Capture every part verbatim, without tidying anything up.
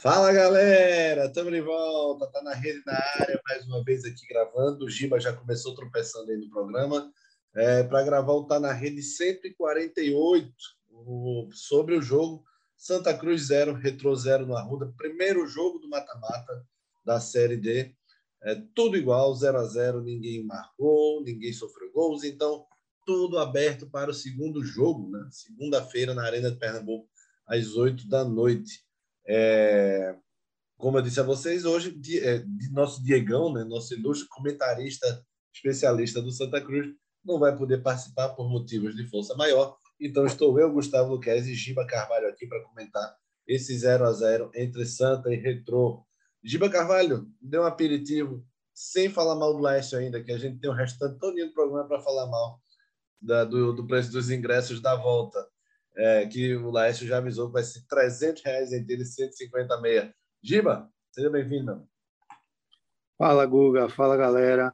Fala, galera! Estamos de volta, tá na rede, na área, mais uma vez aqui gravando. O Giba já começou tropeçando aí no programa é, para gravar o Tá na Rede cento e quarenta e oito, o, sobre o jogo Santa Cruz zero, Retrô zero no Arruda. Primeiro jogo do mata-mata da Série D. É, tudo igual, zero a zero, ninguém marcou, ninguém sofreu gols. Então, tudo aberto para o segundo jogo, né? Segunda-feira, na Arena de Pernambuco, às oito da noite. É, como eu disse a vocês, hoje de, de nosso Diegão, né, nosso ilustre comentarista especialista do Santa Cruz, não vai poder participar por motivos de força maior. Então estou eu, Gustavo Luquez e Giba Carvalho aqui para comentar esse zero a zero entre Santa e Retrô. Giba Carvalho, dê um aperitivo, sem falar mal do Laércio ainda, que a gente tem o restante todinho do programa para falar mal da, do, do preço dos ingressos da volta. É, que o Laércio já avisou que vai ser trezentos reais entre cento e cinquenta a meia. Giba, seja bem-vindo. Fala, Guga. Fala, galera.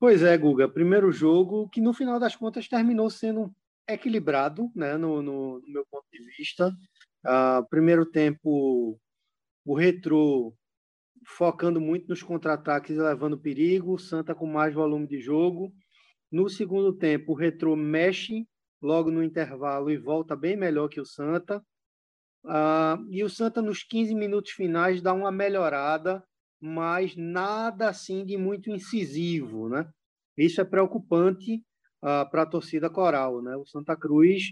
Pois é, Guga. Primeiro jogo que, no final das contas, terminou sendo equilibrado, né, no, no, no meu ponto de vista. Ah, primeiro tempo, o Retrô focando muito nos contra-ataques e levando perigo. Santa com mais volume de jogo. No segundo tempo, o Retrô mexe logo no intervalo e volta bem melhor que o Santa. Ah, e o Santa, nos quinze minutos finais, dá uma melhorada, mas nada assim de muito incisivo, né? Isso é preocupante ah, para a torcida coral, né? O Santa Cruz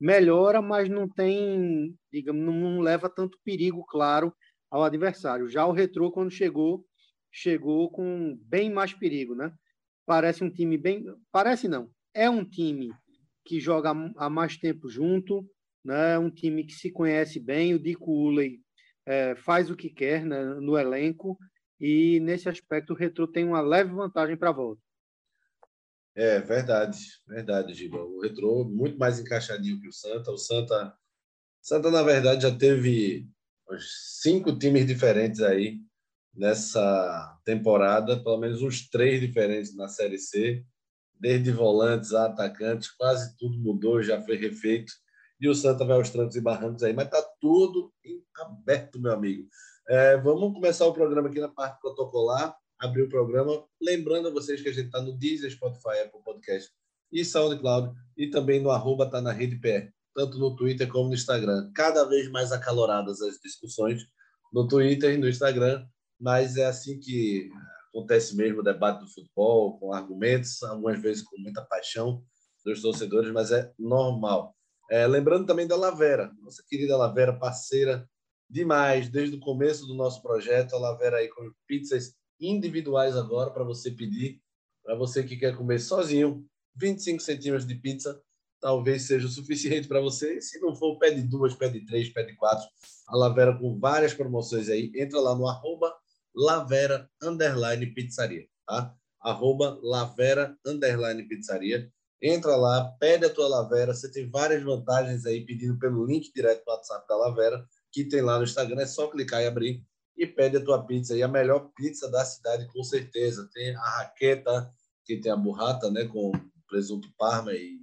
melhora, mas não tem, digamos, não leva tanto perigo, claro, ao adversário. Já o Retrô, quando chegou, chegou com bem mais perigo, né? Parece um time bem... Parece não. É um time que joga há mais tempo junto, né? Um time que se conhece bem, o Dico Uley é, faz o que quer, né, no elenco, e nesse aspecto o Retrô tem uma leve vantagem para a volta. É verdade, verdade, Giba. O Retrô muito mais encaixadinho que o Santa. O Santa, Santa na verdade, já teve uns cinco times diferentes aí nessa temporada, pelo menos uns três diferentes na Série C. Desde volantes a atacantes, quase tudo mudou, já foi refeito. E o Santa vai aos trancos e barrancos aí, mas está tudo em aberto, meu amigo. É, vamos começar o programa aqui na parte protocolar, abrir o programa. Lembrando a vocês que a gente está no Deezer, Spotify, Apple Podcast e SoundCloud, e também no arroba Tá na Rede P E, tanto no Twitter como no Instagram. Cada vez mais acaloradas as discussões no Twitter e no Instagram, mas é assim que acontece mesmo, o debate do futebol, com argumentos, algumas vezes com muita paixão dos torcedores, mas é normal. É, lembrando também da La Vera, nossa querida La Vera, parceira demais, desde o começo do nosso projeto, a La Vera aí com pizzas individuais agora, para você pedir, para você que quer comer sozinho, vinte e cinco centímetros de pizza, talvez seja o suficiente para você. Se não for, pede duas, pede três, pede quatro. A La Vera com várias promoções aí, entra lá no arroba Lavera underline pizzaria, tá? Arroba Lavera underline pizzaria. Entra lá, pede a tua Lavera. Você tem várias vantagens aí pedindo pelo link direto do WhatsApp da Lavera, que tem lá no Instagram. É só clicar e abrir e pede a tua pizza. E a melhor pizza da cidade, com certeza. Tem a raqueta, que tem a burrata, né? Com presunto parma e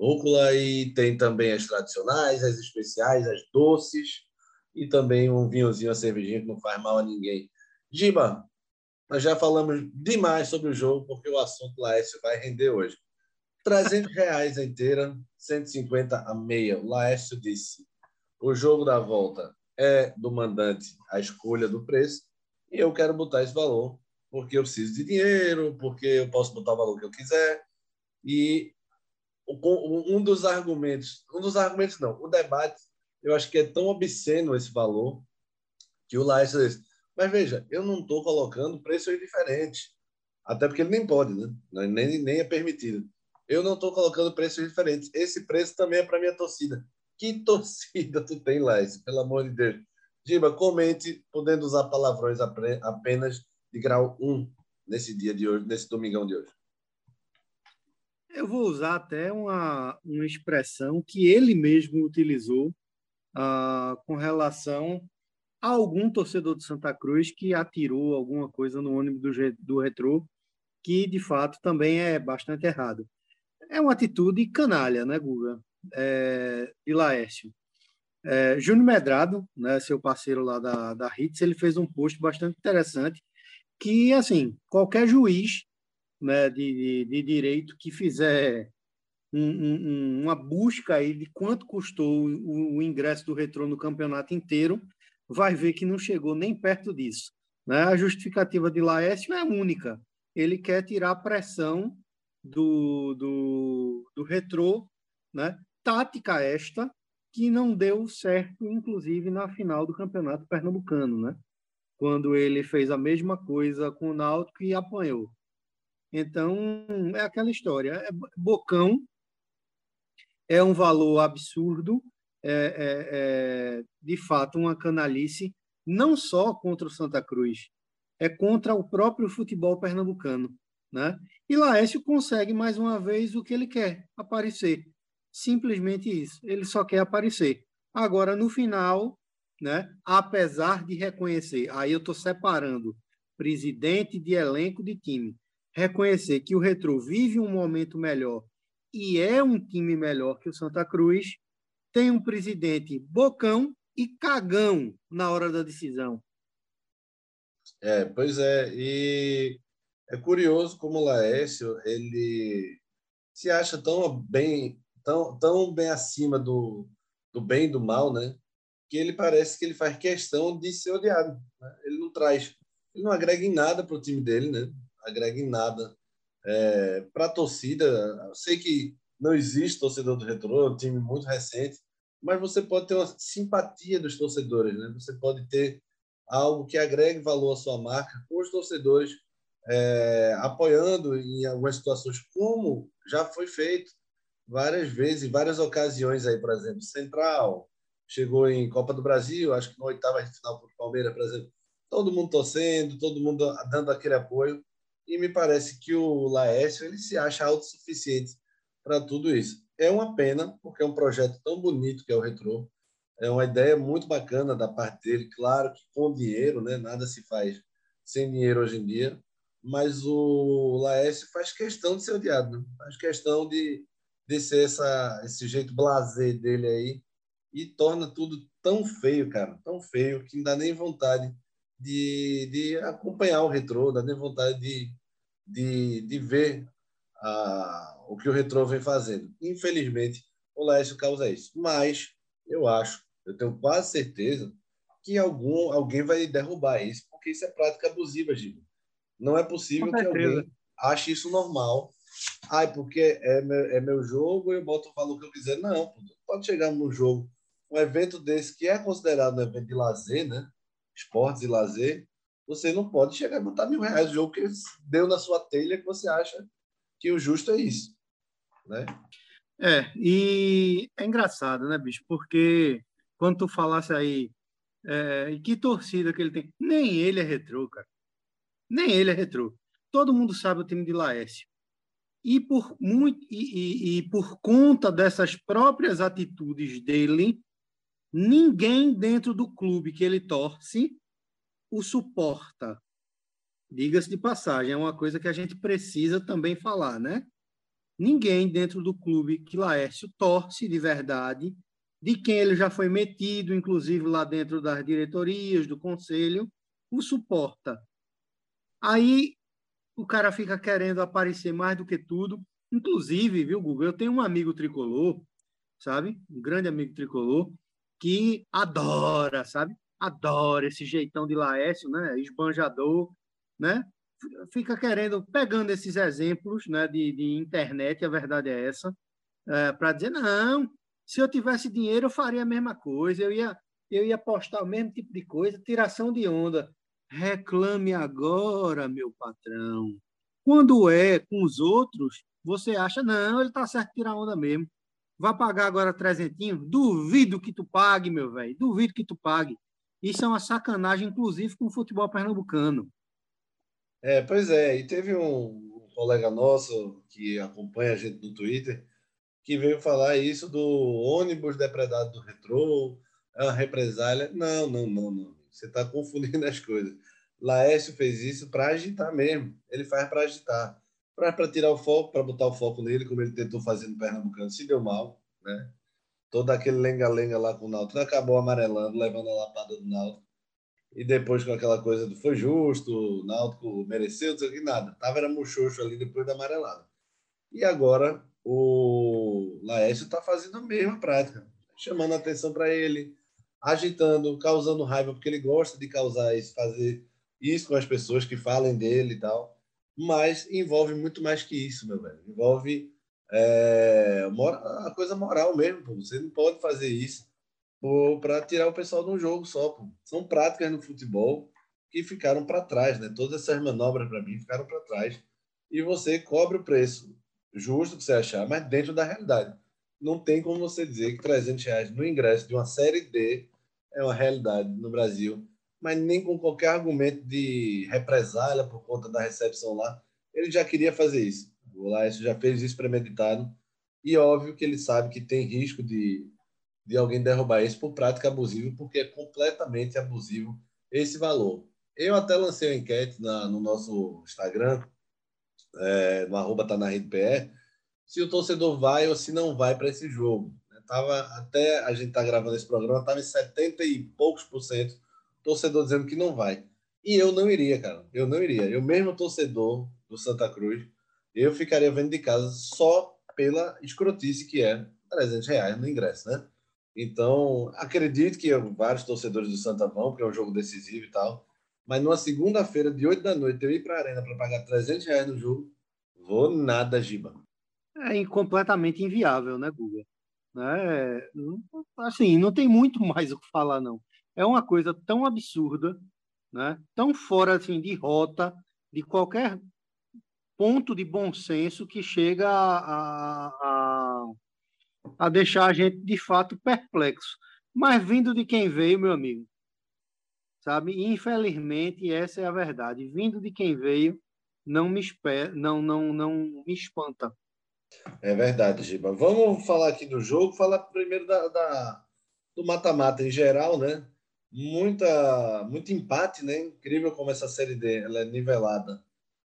rúcula. E tem também as tradicionais, as especiais, as doces. E também um vinhozinho, uma cervejinha que não faz mal a ninguém. Giba, nós já falamos demais sobre o jogo, porque o assunto Laércio vai render hoje. trezentos reais a inteira, cento e cinquenta a meia. O Laércio disse, o jogo da volta é do mandante a escolha do preço, e eu quero botar esse valor, porque eu preciso de dinheiro, porque eu posso botar o valor que eu quiser. E um dos argumentos, um dos argumentos não, o debate, eu acho que é tão obsceno esse valor, que o Laércio disse, mas veja, eu não estou colocando preços diferentes, até porque ele nem pode, né? nem, nem é permitido. Eu não estou colocando preços diferentes. Esse preço também é para minha torcida. Que torcida tu tem, Laís? Pelo amor de Deus. Giba, comente, podendo usar palavrões apenas de grau um nesse dia de hoje, nesse domingão de hoje. Eu vou usar até uma, uma expressão que ele mesmo utilizou uh, com relação... Há algum torcedor de Santa Cruz que atirou alguma coisa no ônibus do, do Retrô, que, de fato, também é bastante errado. é uma atitude canalha, né, Guga? É, e Laércio. É, Júnior Medrado, né, seu parceiro lá da, da Hits, ele fez um post bastante interessante que, assim, qualquer juiz, né, de, de, de direito que fizer um, um, uma busca aí de quanto custou o, o ingresso do Retrô no campeonato inteiro, vai ver que não chegou nem perto disso. Né? A justificativa de Laércio é única. Ele quer tirar a pressão do, do, do Retrô, né? Tática esta que não deu certo, inclusive, na final do Campeonato Pernambucano, né? Quando ele fez a mesma coisa com o Náutico e apanhou. Então, é aquela história. É, bocão é um valor absurdo, é, é, é de fato uma canalice, não só contra o Santa Cruz, é contra o próprio futebol pernambucano, né? E Laércio consegue, mais uma vez, o que ele quer, aparecer. Simplesmente isso, ele só quer aparecer. Agora, no final, né, apesar de reconhecer, aí eu estou separando presidente de elenco de time, reconhecer que o Retrô vive um momento melhor e é um time melhor que o Santa Cruz, tem um presidente bocão e cagão na hora da decisão. É, pois é, e é curioso como o Laércio, ele se acha tão bem... Tão, tão bem acima do, do bem e do mal, né? Que ele parece que ele faz questão de ser odiado. Né? Ele não traz, ele não agrega em nada para o time dele, né? Agrega em nada é, para a torcida. Eu sei que não existe torcedor do Retrô, é um time muito recente, mas você pode ter uma simpatia dos torcedores, né? Você pode ter algo que agregue valor à sua marca, com os torcedores é, apoiando em algumas situações, como já foi feito várias vezes, em várias ocasiões aí, por exemplo, Central chegou em Copa do Brasil, acho que na oitava de final por Palmeiras, por exemplo, todo mundo torcendo, todo mundo dando aquele apoio, e me parece que o Laércio, ele se acha autossuficiente para tudo isso. É uma pena, porque é um projeto tão bonito que é o Retrô, é uma ideia muito bacana da parte dele, claro que com dinheiro, né, nada se faz sem dinheiro hoje em dia, mas o Laércio faz questão de ser odiado, né? Faz questão de descer essa, esse jeito blasé dele aí, e torna tudo tão feio, cara, tão feio, que não dá nem vontade de, de acompanhar o Retrô, não dá nem vontade de, de, de ver a, o que o Retrô vem fazendo. Infelizmente, o Laércio causa isso. Mas eu acho, eu tenho quase certeza, que algum, alguém vai derrubar isso, porque isso é prática abusiva, Giba. Não é possível que alguém ache isso normal. Ai, porque é meu, é meu jogo, eu boto o valor que eu quiser. Não, pode chegar num jogo, um evento desse que é considerado um evento de lazer, né? Esportes e lazer, você não pode chegar e botar mil reais no jogo que deu na sua telha, que você acha que o justo é isso, né? É, e é engraçado, né, bicho? Porque quando tu falasse aí é, e que torcida que ele tem, nem ele é Retrô, cara. Nem ele é Retrô. Todo mundo sabe o time de Laércio. E por, muito, e, e, e por conta dessas próprias atitudes dele, ninguém dentro do clube que ele torce o suporta. Diga-se de passagem, é uma coisa que a gente precisa também falar, né? Ninguém dentro do clube que Laércio torce de verdade, de quem ele já foi metido, inclusive lá dentro das diretorias, do conselho, o suporta. Aí o cara fica querendo aparecer mais do que tudo. Inclusive, viu, Guga? Eu tenho um amigo tricolor, sabe? Um grande amigo tricolor, que adora, sabe? Adora esse jeitão de Laércio, né? Esbanjador, né? Fica querendo, pegando esses exemplos, né? De, de internet, a verdade é essa, é, para dizer, não, se eu tivesse dinheiro, eu faria a mesma coisa, eu ia, eu ia postar o mesmo tipo de coisa, tiração de onda. Reclame agora, meu patrão. Quando é com os outros, você acha, não, ele tá certo, tirar onda mesmo. Vai pagar agora trezentinho? Duvido que tu pague, meu velho. Duvido que tu pague. Isso é uma sacanagem, inclusive, com o futebol pernambucano. É, pois é. E teve um colega nosso que acompanha a gente no Twitter que veio falar isso do ônibus depredado do Retrô, a represália. Não, não, não, não. Você está confundindo as coisas. Laércio fez isso para agitar mesmo. Ele faz para agitar. para tirar o foco, para botar o foco nele, como ele tentou fazer no Pernambucano, se deu mal, né? Todo aquele lenga-lenga lá com o Náutico acabou amarelando, levando a lapada do Náutico. E depois com aquela coisa do foi justo, o Náutico mereceu, não sei o que, nada. Tava era muxoxo ali depois da amarelada. E agora o Laércio está fazendo a mesma prática, chamando a atenção para ele, agitando, causando raiva, porque ele gosta de causar isso, fazer isso com as pessoas que falem dele e tal. Mas envolve muito mais que isso, meu velho. Envolve é, a coisa moral mesmo, pô. Você não pode fazer isso para tirar o pessoal de um jogo só, pô. São práticas no futebol que ficaram para trás, né? Todas essas manobras, para mim, ficaram para trás. E você cobra o preço justo que você achar, mas dentro da realidade. Não tem como você dizer que trezentos reais no ingresso de uma Série D é uma realidade no Brasil, mas nem com qualquer argumento de represália por conta da recepção lá. Ele já queria fazer isso. O Laércio já fez isso premeditado. E óbvio que ele sabe que tem risco de de alguém derrubar isso por prática abusiva, porque é completamente abusivo esse valor. Eu até lancei uma enquete na, no nosso Instagram, é, no arroba tá na rede P E, se o torcedor vai ou se não vai para esse jogo. Tava, até a gente tá gravando esse programa, estava em setenta e poucos por cento torcedor dizendo que não vai. E eu não iria, cara. Eu não iria. Eu mesmo torcedor do Santa Cruz, eu ficaria vendo de casa só pela escrotice que é trezentos reais no ingresso, né? Então, acredito que vários torcedores do Santa vão, porque é um jogo decisivo e tal, mas numa segunda-feira de oito da noite eu ir para a Arena para pagar trezentos reais no jogo, vou nada, Giba. É completamente inviável, né, Guga? É, assim, não tem muito mais o que falar, não. É uma coisa tão absurda, né? Tão fora assim, de rota, de qualquer ponto de bom senso que chega a... a, a... a deixar a gente, de fato, perplexo. Mas vindo de quem veio, meu amigo, sabe? Infelizmente, essa é a verdade. Vindo de quem veio, não me, esper... não, não, não me espanta. É verdade, Giba. Vamos falar aqui do jogo, falar primeiro da, da, do mata-mata em geral, né? Muita, muito empate, né? Incrível como essa Série D ela é nivelada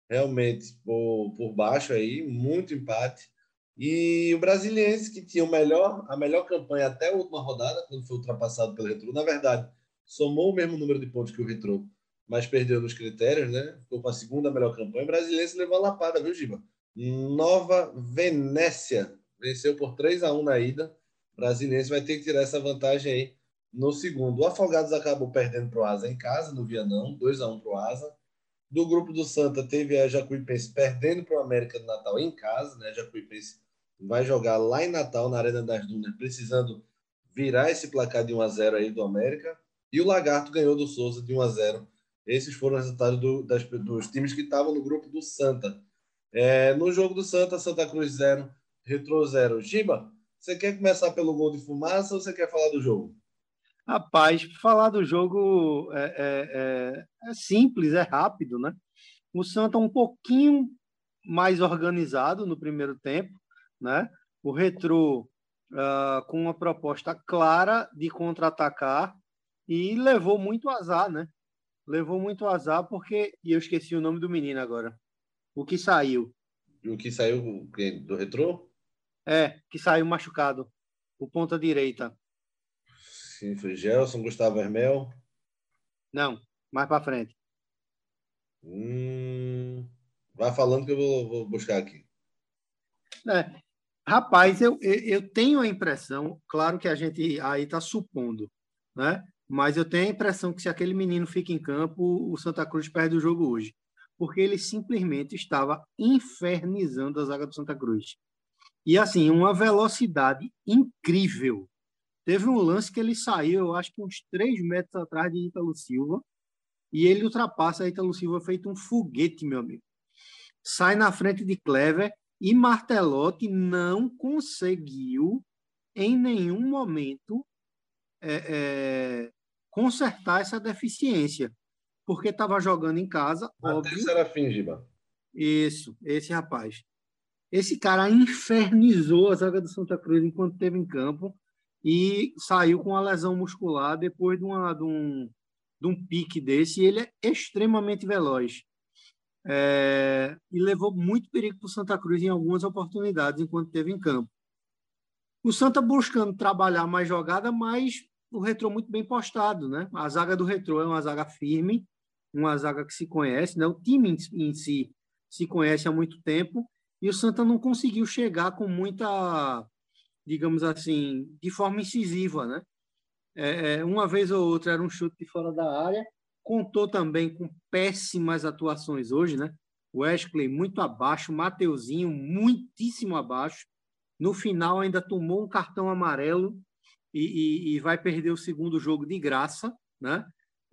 realmente por, por baixo aí, muito empate. E o Brasiliense, que tinha o melhor, a melhor campanha até a última rodada, quando foi ultrapassado pelo Retrô, na verdade, somou o mesmo número de pontos que o Retrô, mas perdeu nos critérios, né? Ficou para a segunda melhor campanha. O Brasiliense levou a lapada, viu, Giba? Nova Venécia venceu por três a um na ida. O Brasiliense vai ter que tirar essa vantagem aí no segundo. O Afogados acabou perdendo para o Asa em casa, no Vianão, dois a um para o Asa. Do grupo do Santa, teve a Jacuipense perdendo para o América do Natal em casa, né? A Jacuipense vai jogar lá em Natal, na Arena das Dunas, precisando virar esse placar de um a zero aí do América. E o Lagarto ganhou do Souza de um a zero. Esses foram os resultados do, das, dos times que estavam no grupo do Santa. É, no jogo do Santa, Santa Cruz zero, Retrô zero. Giba, você quer começar pelo gol de fumaça ou você quer falar do jogo? Rapaz, falar do jogo é, é, é simples, é rápido, né? O Santa um pouquinho mais organizado no primeiro tempo, né? O Retrô uh, com uma proposta clara de contra-atacar e levou muito azar, né? Levou muito azar porque... E eu esqueci o nome do menino agora. O que saiu. O que saiu do Retrô? É, que saiu machucado. O ponta direita. Sim, foi Gelson, Gustavo Hermel. Não, mais para frente. Hum, vai falando que eu vou, vou buscar aqui. É, rapaz, eu, eu tenho a impressão, claro que a gente aí está supondo, né? Mas eu tenho a impressão que se aquele menino fica em campo, o Santa Cruz perde o jogo hoje. Porque ele simplesmente estava infernizando a zaga do Santa Cruz. E assim, uma velocidade incrível. Teve um lance que ele saiu, eu acho que uns três metros atrás de Italo Silva, e ele ultrapassa a Italo Silva feito um foguete, meu amigo. Sai na frente de Clever e Martelotti não conseguiu em nenhum momento é, é, consertar essa deficiência, porque estava jogando em casa, óbvio. Matheus Serafim, Giba. Isso, esse rapaz. Esse cara infernizou a zaga do Santa Cruz enquanto esteve em campo, e saiu com uma lesão muscular depois de, uma, de, um, de um pique desse, e ele é extremamente veloz. é, e levou muito perigo para o Santa Cruz em algumas oportunidades enquanto esteve em campo. O Santa buscando trabalhar mais jogada, mas o Retrô muito bem postado, né? A zaga do Retrô é uma zaga firme, uma zaga que se conhece, né? O time em si se conhece há muito tempo, e o Santa não conseguiu chegar com muita, digamos assim, de forma incisiva, né? É, uma vez ou outra era um chute de fora da área, contou também com péssimas atuações hoje, né? Wesley muito abaixo, Mateuzinho muitíssimo abaixo, no final ainda tomou um cartão amarelo e, e, e vai perder o segundo jogo de graça, né?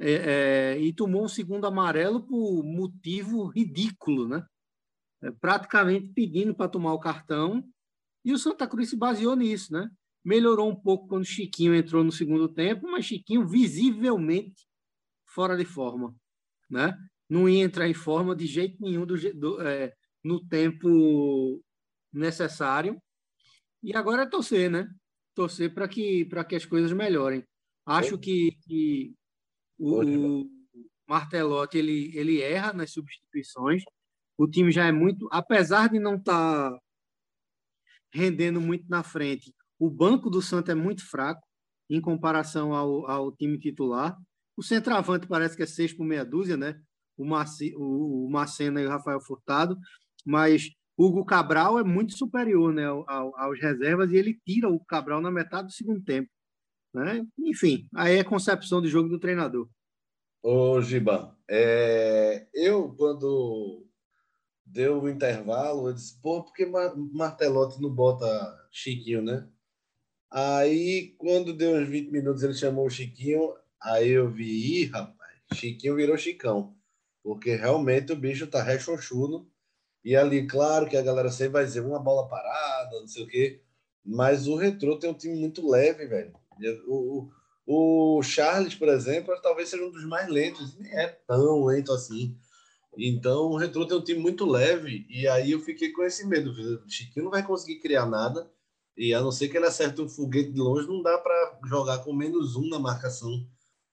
É, é, e tomou um segundo amarelo por motivo ridículo, né? É, praticamente pedindo para tomar o cartão, e o Santa Cruz se baseou nisso, né? Melhorou um pouco quando Chiquinho entrou no segundo tempo, mas Chiquinho visivelmente fora de forma, né? Não ia entrar em forma de jeito nenhum do, do, é, no tempo necessário. E agora é torcer, né? Torcer para que, para que as coisas melhorem. Acho que, que o, o Martelotti ele, ele erra nas substituições. O time já é muito... Apesar de não estar tá rendendo muito na frente, o banco do Santa é muito fraco em comparação ao, ao time titular. O centroavante parece que é seis por meia dúzia, né? O, Maci, o, o Macena e o Rafael Furtado. Mas... Hugo Cabral é muito superior, né, ao, aos reservas, e ele tira o Cabral na metade do segundo tempo, né? Enfim, aí é a concepção de jogo do treinador. Ô, Giba, é, eu, quando deu o intervalo, eu disse, pô, por que Martelotti não bota Chiquinho, né? Aí, quando deu uns vinte minutos, ele chamou o Chiquinho, aí eu vi, ih, rapaz, Chiquinho virou Chicão, porque realmente o bicho tá rechonchudo. E ali, claro que a galera sempre vai dizer uma bola parada, não sei o quê, mas o Retrô tem um time muito leve, velho. O, o, o Charles, por exemplo, talvez seja um dos mais lentos, nem é tão lento assim. Então, o Retrô tem um time muito leve, e aí eu fiquei com esse medo. O Chiquinho não vai conseguir criar nada, e a não ser que ele acerte um foguete de longe, não dá para jogar com menos um na marcação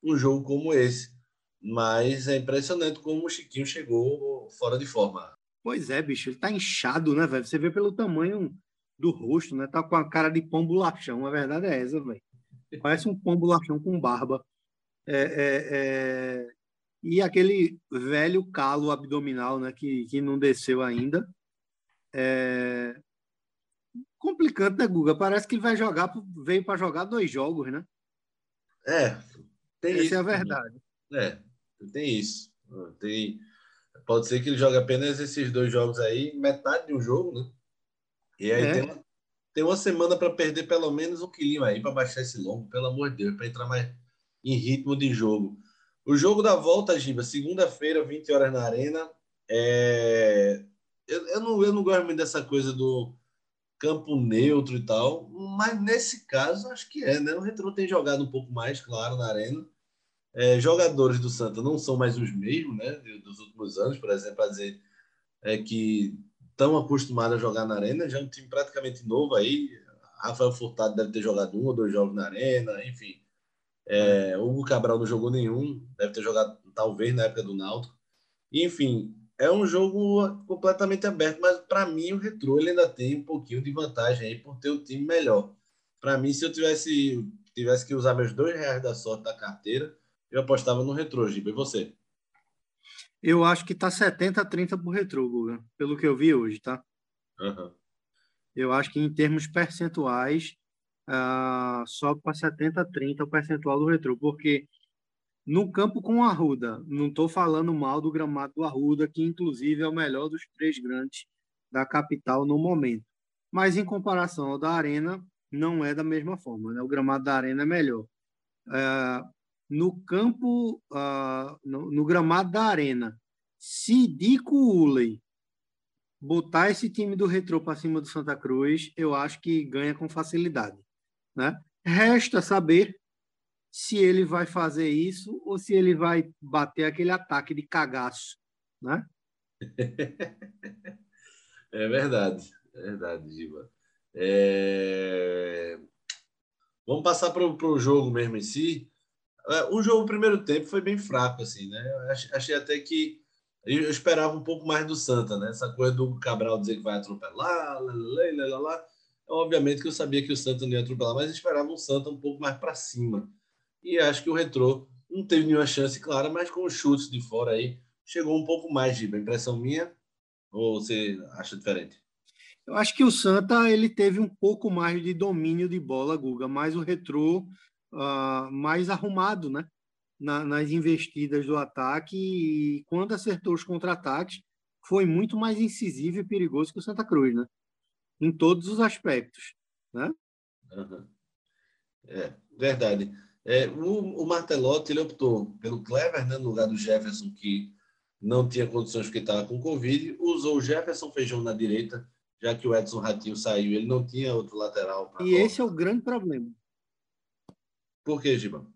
um jogo como esse. Mas é impressionante como o Chiquinho chegou fora de forma. Pois é, bicho, ele tá inchado, né, velho? Você vê pelo tamanho do rosto, né? Tá com a cara de pombo lachão, a verdade é essa, velho. Parece um pombo lachão com barba. É, é, é... E aquele velho calo abdominal, né? Que, que não desceu ainda. É... Complicante, né, Guga? Parece que ele vai jogar, veio para jogar dois jogos, né? É, tem essa isso. Essa é a verdade. É, tem isso. Tem... Pode ser que ele jogue apenas esses dois jogos aí, metade de um jogo, né? E aí é. tem, uma, tem uma semana para perder pelo menos um quilinho aí, para baixar esse lombo, pelo amor de Deus, para entrar mais em ritmo de jogo. O jogo da volta, Giba, segunda-feira, vinte horas na Arena. É... Eu, eu, não, eu não gosto muito dessa coisa do campo neutro e tal, mas nesse caso acho que é, né? O Retrô tem jogado um pouco mais, claro, na Arena. É, jogadores do Santa não são mais os mesmos, né, dos últimos anos, por exemplo, a dizer é, que estão acostumados a jogar na Arena, já é um time praticamente novo aí, Rafael Furtado deve ter jogado um ou dois jogos na Arena, enfim, é, Hugo Cabral não jogou nenhum, deve ter jogado talvez na época do Náutico, enfim, é um jogo completamente aberto, mas para mim o Retrô ele ainda tem um pouquinho de vantagem aí por ter o time melhor. Para mim, se eu tivesse, tivesse que usar meus dois reais da sorte da carteira, eu apostava no Retrô, Giba. E você? Eu acho que tá setenta a trinta pro Retrô, Guga, pelo que eu vi hoje, tá? Uhum. Eu acho que em termos percentuais, uh, sobe para setenta a trinta o percentual do Retrô, porque no campo com o Arruda, não tô falando mal do gramado do Arruda, que inclusive é o melhor dos três grandes da capital no momento. Mas em comparação ao da Arena, não é da mesma forma, né? O gramado da Arena é melhor. Uh, No campo, uh, no, no gramado da Arena, se Dico Uley botar esse time do Retrô para cima do Santa Cruz, eu acho que ganha com facilidade, né? Resta saber se ele vai fazer isso ou se ele vai bater aquele ataque de cagaço, né? É verdade, é verdade, Giba. É... Vamos passar para o jogo mesmo em si. O jogo, o primeiro tempo, foi bem fraco, assim, né? Achei até que Eu esperava um pouco mais do Santa, né? Essa coisa do Hugo Cabral dizer que vai atropelar, lá, lá, lá, lá. Obviamente que eu sabia que o Santa não ia atropelar, mas esperava um Santa um pouco mais para cima. E acho que o Retrô não teve nenhuma chance clara, mas com os chutes de fora aí, chegou um pouco mais, Giba. Impressão minha? Ou você acha diferente? Eu acho que o Santa ele teve um pouco mais de domínio de bola, Guga, mas o Retrô uh, mais arrumado, né? Na, nas investidas do ataque, e quando acertou os contra-ataques, foi muito mais incisivo e perigoso que o Santa Cruz, né? Em todos os aspectos, né? Uhum. É, verdade. É, o, o Martelotti, ele optou pelo Clever, né, no lugar do Jefferson, que não tinha condições porque estava com Covid, usou o Jefferson Feijão na direita, já que o Edson Ratinho saiu, ele não tinha outro lateral. E volta. Esse é o grande problema. Por quê, Giba?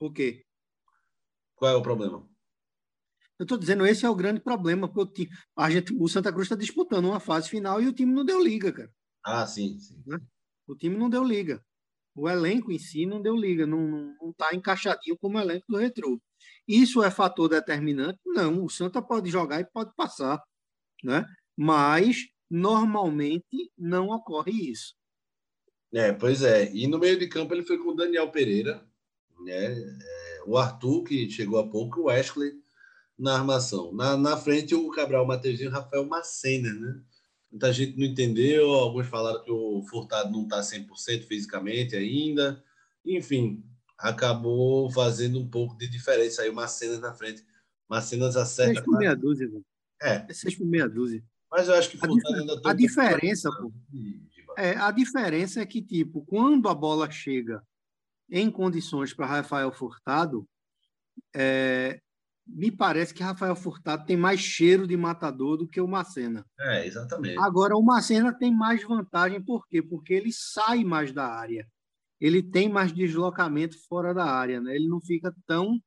Por quê? Qual é o problema? Eu estou dizendo, esse é o grande problema, porque o, time, a gente, o Santa Cruz está disputando uma fase final e o time não deu liga, cara. Ah, sim, sim. O time não deu liga. O elenco em si não deu liga, não está encaixadinho como o elenco do Retrô. Isso é fator determinante? Não, o Santa pode jogar e pode passar, né? Mas, normalmente, não ocorre isso. É, pois é. E no meio de campo ele foi com o Daniel Pereira, né? É, o Arthur, que chegou há pouco, o Wesley na armação. Na, na frente, o Cabral, o Mateuzinho e o Rafael Macena, né? Muita gente não entendeu, alguns falaram que o Furtado não está cem por cento fisicamente ainda. Enfim, acabou fazendo um pouco de diferença aí o Macena na frente. Macenas acerta... seis por meia dúzia, velho. É. É seis por meia dúzia. Mas eu acho que o Furtado a ainda... A diferença, pô, é, a diferença é que, tipo, quando a bola chega em condições para Rafael Furtado, é, me parece que Rafael Furtado tem mais cheiro de matador do que o Macena. É, exatamente. Agora, o Macena tem mais vantagem, por quê? Porque ele sai mais da área. Ele tem mais deslocamento fora da área, né? Ele não fica tão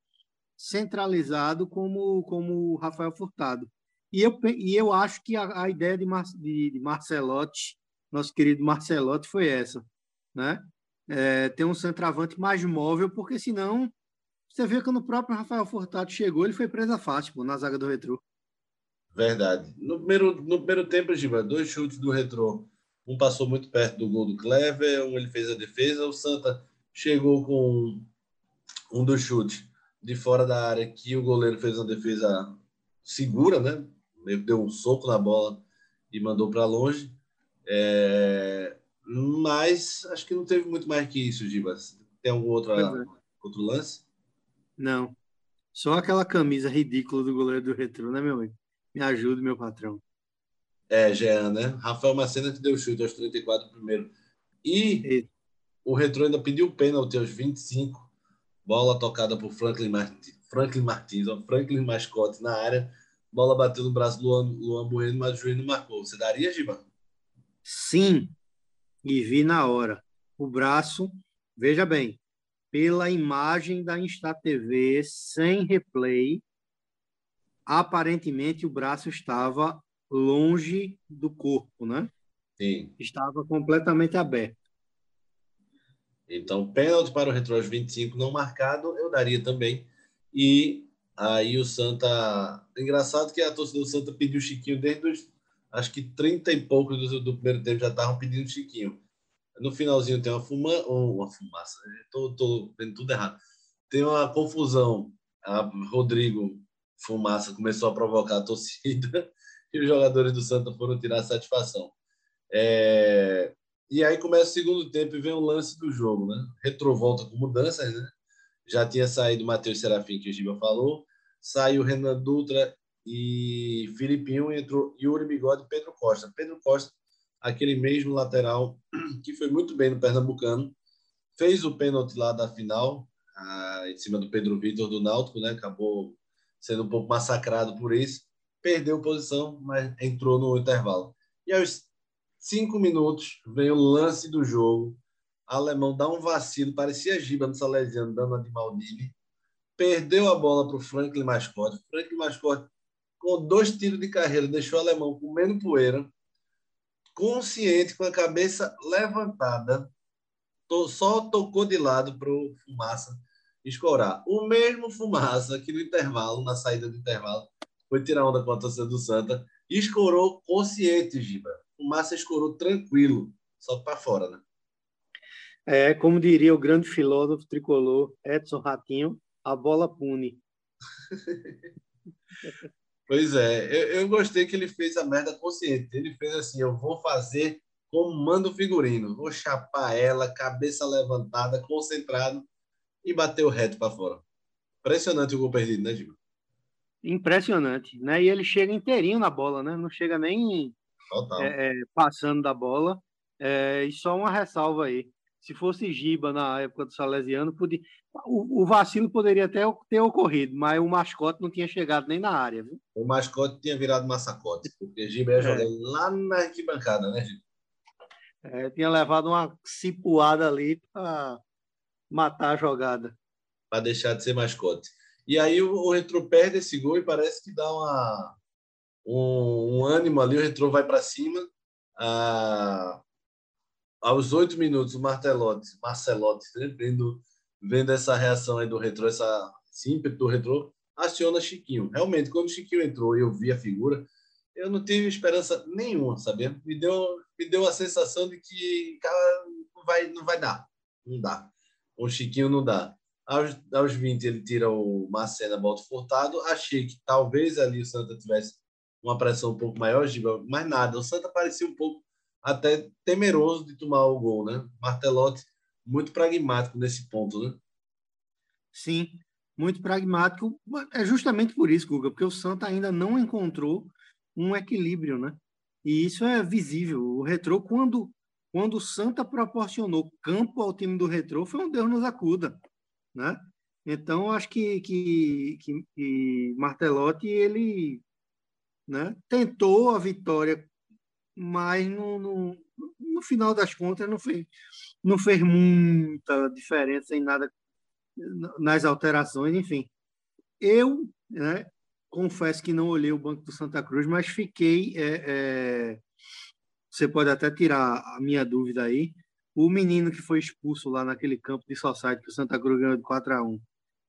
centralizado como, como o Rafael Furtado. E eu, e eu acho que a, a ideia de, Mar, de, de Martelotti, nosso querido Martelotti, foi essa, né? É, ter um centroavante mais móvel, porque senão você vê que quando o próprio Rafael Furtado chegou, ele foi presa fácil, pô, na zaga do Retrô. Verdade. No primeiro, no primeiro tempo, Giba, dois chutes do Retrô. Um passou muito perto do gol do Clever, um ele fez a defesa, o Santa chegou com um, um dos chutes de fora da área que o goleiro fez uma defesa segura, né? Ele deu um soco na bola e mandou para longe. É... Mas acho que não teve muito mais que isso, Giba. Tem algum outro, é. outro lance? Não. Só aquela camisa ridícula do goleiro do Retrô, né, meu amigo? Me ajuda, meu patrão. É, Jean, né? Rafael Macena que deu o chute aos trinta e quatro do primeiro. E isso. O Retrô ainda pediu o pênalti aos vinte e cinco. Bola tocada por Franklin Martins, Franklin Martins, ó, Franklin Mascote na área. Bola bateu no braço do Luan, Luan Bueno, mas o juiz não marcou. Você daria, Giba? Sim. E vi na hora. O braço, veja bem, pela imagem da InstaTV, sem replay, aparentemente o braço estava longe do corpo, né? Sim. Estava completamente aberto. Então, pênalti para o Retrô aos vinte e cinco não marcado, eu daria também. E aí o Santa... Engraçado que a torcida do Santa pediu o Chiquinho desde os... Acho que trinta e poucos do, do primeiro tempo já estavam pedindo Chiquinho. No finalzinho tem uma, fuma... uma fumaça. Estou vendo tudo errado. Tem uma confusão. A Rodrigo Fumaça começou a provocar a torcida e os jogadores do Santa foram tirar a satisfação. É... E aí começa o segundo tempo e vem o lance do jogo, né? Retrô volta com mudanças, né? Já tinha saído o Matheus Serafim, que o Giba falou. Saiu o Renan Dutra e Filipinho, entrou Yuri Bigode e Pedro Costa. Pedro Costa, aquele mesmo lateral que foi muito bem no Pernambucano, fez o pênalti lá da final, ah, em cima do Pedro Vitor do Náutico, né? Acabou sendo um pouco massacrado por isso, perdeu posição, mas entrou no intervalo. E aos cinco minutos veio o lance do jogo, o alemão dá um vacilo, parecia Giba no Salesiano, dando a de Maldini, perdeu a bola para o Franklin Mascote. Franklin Mascote, com dois tiros de carreira, deixou o alemão comendo poeira, consciente, com a cabeça levantada, to- só tocou de lado para o Fumaça escorar. O mesmo Fumaça que no intervalo, na saída do intervalo, foi tirar onda com a torcida do Santa, e escorou consciente, Giba. O Márcio escorou tranquilo, só para fora, né? É, como diria o grande filósofo tricolor Edson Ratinho, a bola pune. Pois é, eu, eu gostei que ele fez a merda consciente. Ele fez assim, eu vou fazer como manda o figurino. Vou chapar ela, cabeça levantada, concentrado, e bateu reto para fora. Impressionante o gol perdido, né, Diego? Impressionante, né? E ele chega inteirinho na bola, né? Não chega nem é, é, passando da bola. É, e só uma ressalva aí. Se fosse Giba na época do Salesiano, podia... o, o vacilo poderia até ter, ter ocorrido, mas o mascote não tinha chegado nem na área, viu? O mascote tinha virado massacote, porque Giba ia é. jogar lá na arquibancada, né, Giba? É, tinha levado uma cipuada ali para matar a jogada. Para deixar de ser mascote. E aí o, o Retrô perde esse gol e parece que dá uma, um, um ânimo ali, o Retrô vai para cima. A... Aos oito minutos, o Martelotti, Marcelotti, né, vendo, vendo essa reação aí do Retrô, essa, esse ímpeto do Retrô, aciona Chiquinho. Realmente, quando o Chiquinho entrou e eu vi a figura, eu não tive esperança nenhuma, sabia? Me deu, me deu a sensação de que, cara, não vai, não vai dar. Não dá. O Chiquinho não dá. Aos, aos vinte, ele tira o Macena, bota o Furtado. Achei que talvez ali o Santa tivesse uma pressão um pouco maior, mas nada. O Santa parecia um pouco até temeroso de tomar o gol, né? Martelotti, muito pragmático nesse ponto, né? Sim, muito pragmático. É justamente por isso, Guga, porque o Santa ainda não encontrou um equilíbrio, né? E isso é visível. O Retrô, quando, quando o Santa proporcionou campo ao time do Retrô, foi um Deus nos acuda, né? Então, acho que, que, que, que Martelotti, ele, né, tentou a vitória, mas no, no, no final das contas não fez, não fez muita diferença em nada nas alterações, enfim. Eu, né, confesso que não olhei o banco do Santa Cruz, mas fiquei... É, é, você pode até tirar a minha dúvida aí. O menino que foi expulso lá naquele campo de Society, que o Santa Cruz ganhou de quatro a um,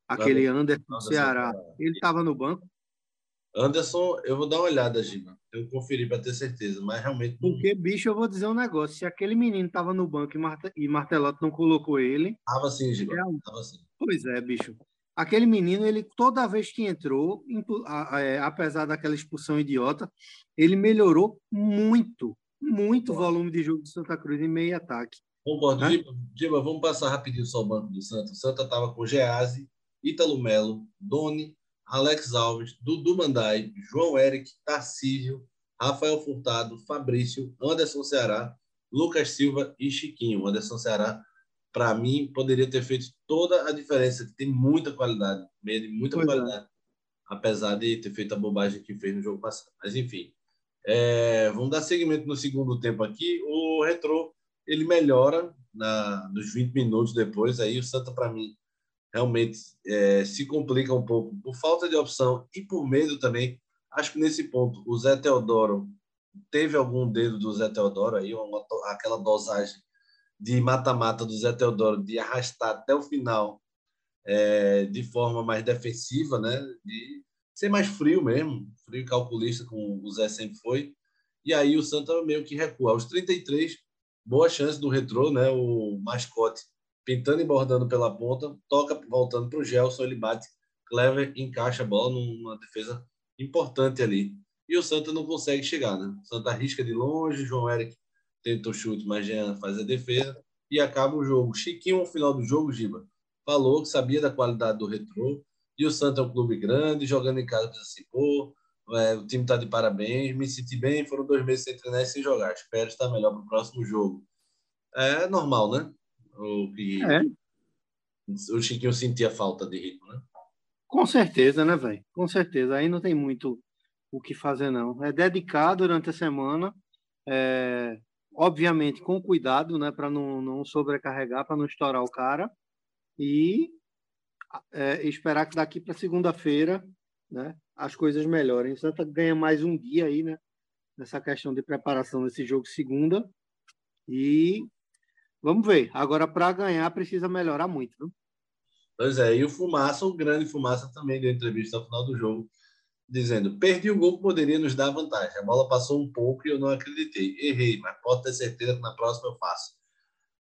aquele não, Anderson do Ceará, ele estava no banco? Anderson, eu vou dar uma olhada, Giba. Eu conferi para ter certeza, mas realmente... Não... Porque, bicho, eu vou dizer um negócio. Se aquele menino estava no banco e, Marte... e Martelotti não colocou ele... Tava sim, Giba. É um... Tava sim. Pois é, bicho. Aquele menino, ele toda vez que entrou, impu... a, a, a, apesar daquela expulsão idiota, ele melhorou muito, muito o volume de jogo do Santa Cruz em meio ataque. Concordo, né? Giba, Giba, vamos passar rapidinho só o banco do Santa. O Santa estava com Geazi, Ítalo Melo, Doni, Alex Alves, Dudu Mandai, João Eric, Tarcísio, Rafael Furtado, Fabrício, Anderson Ceará, Lucas Silva e Chiquinho. Anderson Ceará, para mim, poderia ter feito toda a diferença, que tem muita qualidade, meio de muita pois qualidade, é. apesar de ter feito a bobagem que fez no jogo passado. Mas, enfim, é, vamos dar seguimento no segundo tempo aqui. O Retrô, ele melhora na, nos vinte minutos depois, aí o Santa, para mim, realmente é, se complica um pouco por falta de opção e por medo também. Acho que nesse ponto o Zé Teodoro teve algum dedo do Zé Teodoro aí, uma, aquela dosagem de mata-mata do Zé Teodoro de arrastar até o final é, de forma mais defensiva, né? De ser mais frio mesmo, frio calculista, como o Zé sempre foi. E aí o Santa meio que recua. Aos trinta e três, boa chance do Retrô, né? O mascote pintando e bordando pela ponta, toca voltando para o Gelson, ele bate, Clever encaixa a bola numa defesa importante ali. E o Santa não consegue chegar, né? O Santa arrisca de longe, João Eric tenta o chute, mas Jean faz a defesa e acaba o jogo. Chiquinho, no final do jogo, Giba, falou que sabia da qualidade do Retrô e o Santa é um clube grande, jogando em casa, assim, pô, é, o time está de parabéns, me senti bem, foram dois meses sem treinar e sem jogar, espero estar melhor para o próximo jogo. É normal, né? O que é. O Chiquinho sentia falta de ritmo, né? Com certeza, né, velho? Com certeza. Aí não tem muito o que fazer, não. É dedicar durante a semana, é... obviamente com cuidado, né? Para não, não sobrecarregar, para não estourar o cara. E é, esperar que daqui para segunda-feira, né, as coisas melhorem. O Santa ganha mais um dia aí, né? Nessa questão de preparação desse jogo segunda. E... vamos ver. Agora, para ganhar, precisa melhorar muito, né? Pois é. E o Fumaça, o grande Fumaça também deu entrevista ao final do jogo, dizendo, perdi o gol que poderia nos dar vantagem. A bola passou um pouco e eu não acreditei. Errei, mas pode ter certeza que na próxima eu faço.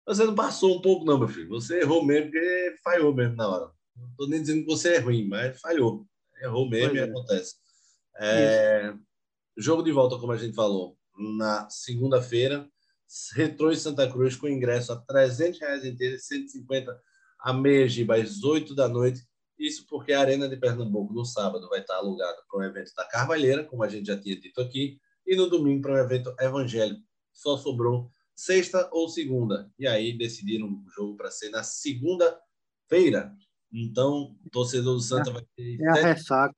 Você não passou um pouco, não, meu filho. Você errou mesmo, porque falhou mesmo na hora. Não estou nem dizendo que você é ruim, mas falhou. Errou mesmo e acontece. É, jogo de volta, como a gente falou, na segunda-feira. Retrô e Santa Cruz com ingresso a trezentos reais inteiro e cento e cinquenta a meia, Giba, às oito da noite. Isso porque a Arena de Pernambuco no sábado vai estar alugada para um evento da Carvalheira, como a gente já tinha dito aqui, e no domingo para um evento evangélico. Só sobrou sexta ou segunda. E aí decidiram o jogo para ser na segunda-feira. Então, o torcedor do Santa é, vai ter é sete, ressaca.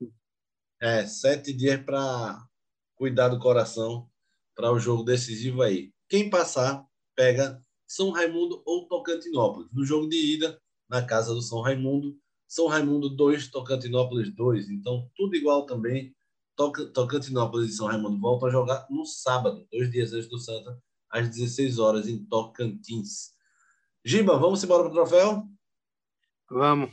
É, sete dias para cuidar do coração para o jogo decisivo aí. Quem passar, pega São Raimundo ou Tocantinópolis. No jogo de ida, na casa do São Raimundo, São Raimundo dois, Tocantinópolis dois. Então, tudo igual também. Tocantinópolis e São Raimundo voltam a jogar no sábado, dois dias antes do Santa, às dezesseis horas, em Tocantins. Giba, vamos embora para o troféu? Vamos.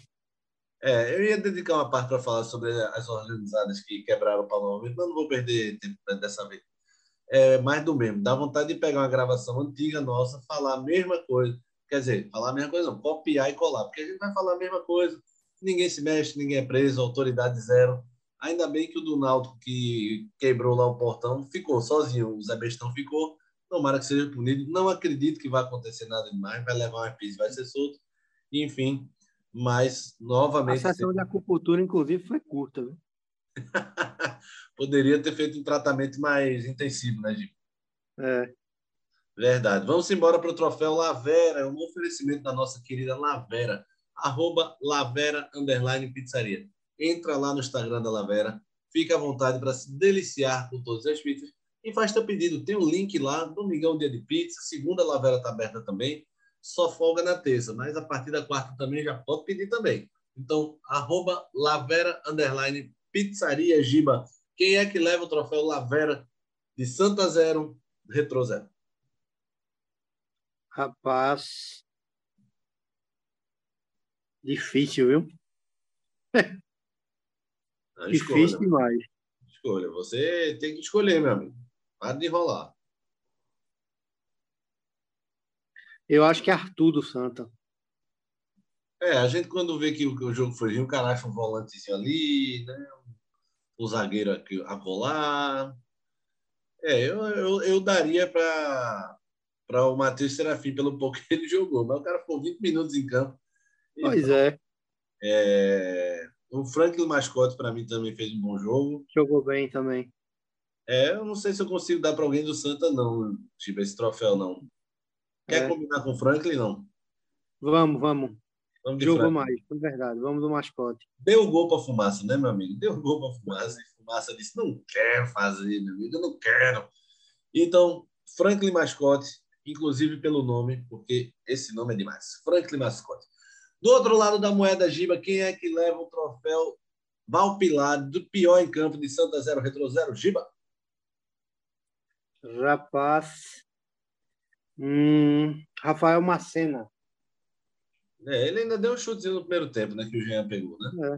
É, eu ia dedicar uma parte para falar sobre as organizadas que quebraram o pau, mas não vou perder tempo dessa vez. É mais do mesmo. Dá vontade de pegar uma gravação antiga nossa, falar a mesma coisa. Quer dizer, falar a mesma coisa não, copiar e colar, porque a gente vai falar a mesma coisa. Ninguém se mexe, ninguém é preso, autoridade zero. Ainda bem que o do Náutico que quebrou lá o portão ficou sozinho, o Zé Bestão ficou. Tomara que seja punido. Não acredito que vai acontecer nada demais, vai levar uma pizza, vai ser solto. Enfim, mas novamente... A sessão de acupuntura, inclusive, foi curta, né? Poderia ter feito um tratamento mais intensivo, né, Giba? É. Verdade. Vamos embora para o troféu La Vera, é um oferecimento da nossa querida La Vera, arroba La Vera underline pizzaria. Entra lá no Instagram da La Vera, fica à vontade para se deliciar com todas as pizzas e faz teu pedido. Tem um link lá, domingão, dia de pizza, segunda La Vera está aberta também, só folga na terça, mas a partir da quarta também já pode pedir também. Então, arroba La Vera underline pizzaria, Giba. Quem é que leva o troféu La Vera de Santa Zero, Retrô Zero? Rapaz, difícil, viu? Não, difícil escolha, demais. Escolha, você tem que escolher, meu amigo. Para de enrolar. Eu acho que é Arthur do Santa. É, a gente quando vê que o jogo foi ruim, o cara acha um volantezinho ali, né? O zagueiro aqui a colar. É, eu, eu, eu daria para o Matheus Serafim pelo pouco que ele jogou, mas o cara ficou vinte minutos em campo. Pois então, é. é. O Franklin Martins, para mim, também fez um bom jogo. Jogou bem também. É, eu não sei se eu consigo dar para alguém do Santa, não, tipo, esse troféu, não. Quer é. combinar com o Franklin, não? Vamos, vamos. Jogou mais, foi verdade. Vamos do mascote. Deu gol para fumaça, né, meu amigo? Deu gol para fumaça. E fumaça disse, não quero fazer, meu amigo, eu não quero. Então, Franklin Mascote, inclusive pelo nome, porque esse nome é demais. Franklin Mascote. Do outro lado da moeda, Giba, quem é que leva o troféu Valpilar do pior em campo de Santa Zero, Retrô Zero, Giba? Rapaz. Hum, Rafael Macena. É, ele ainda deu um chutezinho no primeiro tempo, né? Que o Jean pegou, né? É.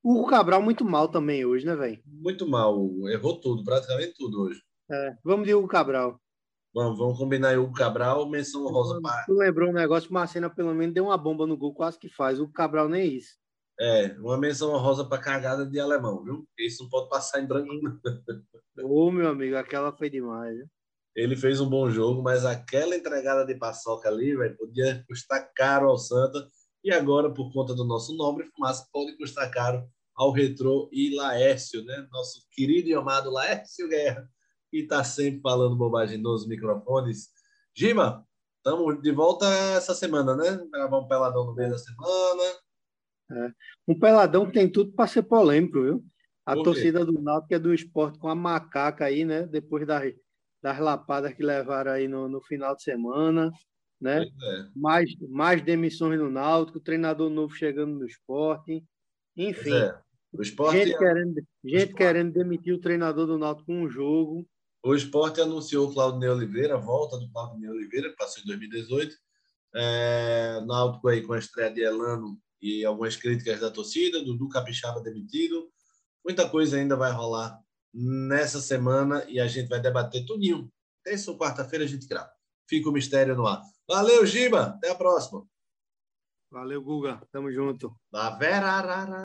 O Hugo Cabral muito mal também hoje, né, velho? Muito mal. Errou tudo, praticamente tudo hoje. É, vamos de Hugo Cabral. Vamos, vamos combinar aí o Hugo Cabral, menção rosa para... Tu lembrou um negócio que o Marcena pelo menos deu uma bomba no gol, quase que faz. O Hugo Cabral nem é isso. É, uma menção rosa para cagada de alemão, viu? Isso não pode passar em branco. Ô, oh, meu amigo, aquela foi demais, né? Ele fez um bom jogo, mas aquela entregada de paçoca ali, velho, podia custar caro ao Santa. E agora, por conta do nosso nobre Fumaça, pode custar caro ao Retrô e Laércio, né? Nosso querido e amado Laércio Guerra, que está sempre falando bobagem nos microfones. Giba, estamos de volta essa semana, né? Gravar um peladão no meio da semana. É. Um peladão que tem tudo para ser polêmico, viu? A torcida do Náutico é do esporte com a macaca aí, né? Depois da... das lapadas que levaram aí no, no final de semana, né? É. Mais, mais demissões no Náutico, treinador novo chegando no esporte, enfim. É. O esporte gente é... querendo, gente o esporte... querendo demitir o treinador do Náutico com um jogo. O esporte anunciou o Claudinei Oliveira, a volta do Claudinei Oliveira, que passou em dois mil e dezoito. É, Náutico aí com a estreia de Elano e algumas críticas da torcida, Dudu Capixaba demitido, Muita coisa ainda vai rolar nessa semana e a gente vai debater tudinho. Terça ou quarta-feira a gente grava. Fica o mistério no ar. Valeu, Giba. Até a próxima. Valeu, Guga. Tamo junto. La Vera.